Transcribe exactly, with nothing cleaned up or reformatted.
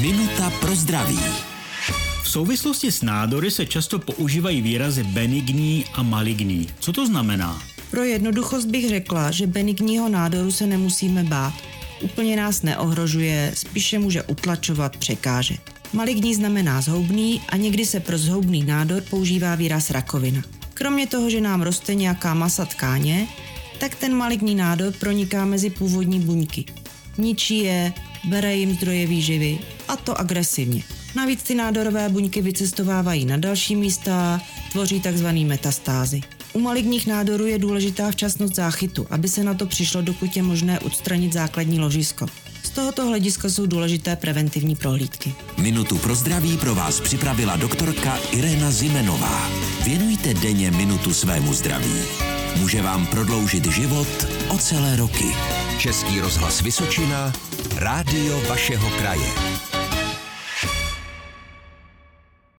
Minuta pro zdraví. V souvislosti s nádory se často používají výrazy benigní a maligní. Co to znamená? Pro jednoduchost bych řekla, že benigního nádoru se nemusíme bát. Úplně nás neohrožuje, spíše může utlačovat, překážet. Maligní znamená zhoubný a někdy se pro zhoubný nádor používá výraz rakovina. Kromě toho, že nám roste nějaká masa tkáně, tak ten maligní nádor proniká mezi původní buňky. Ničí je, bere jim zdroje výživy, a to agresivně. Navíc ty nádorové buňky vycestovávají na další místa, tvoří tzv. Metastázy. U maligních nádorů je důležitá včasnost záchytu, aby se na to přišlo, dokud je možné odstranit základní ložisko. Z tohoto hlediska jsou důležité preventivní prohlídky. Minutu pro zdraví pro vás připravila doktorka Irena Zimenová. Věnujte denně minutu svému zdraví. Může vám prodloužit život o celé roky. Český rozhlas Vysočina, rádio vašeho kraje.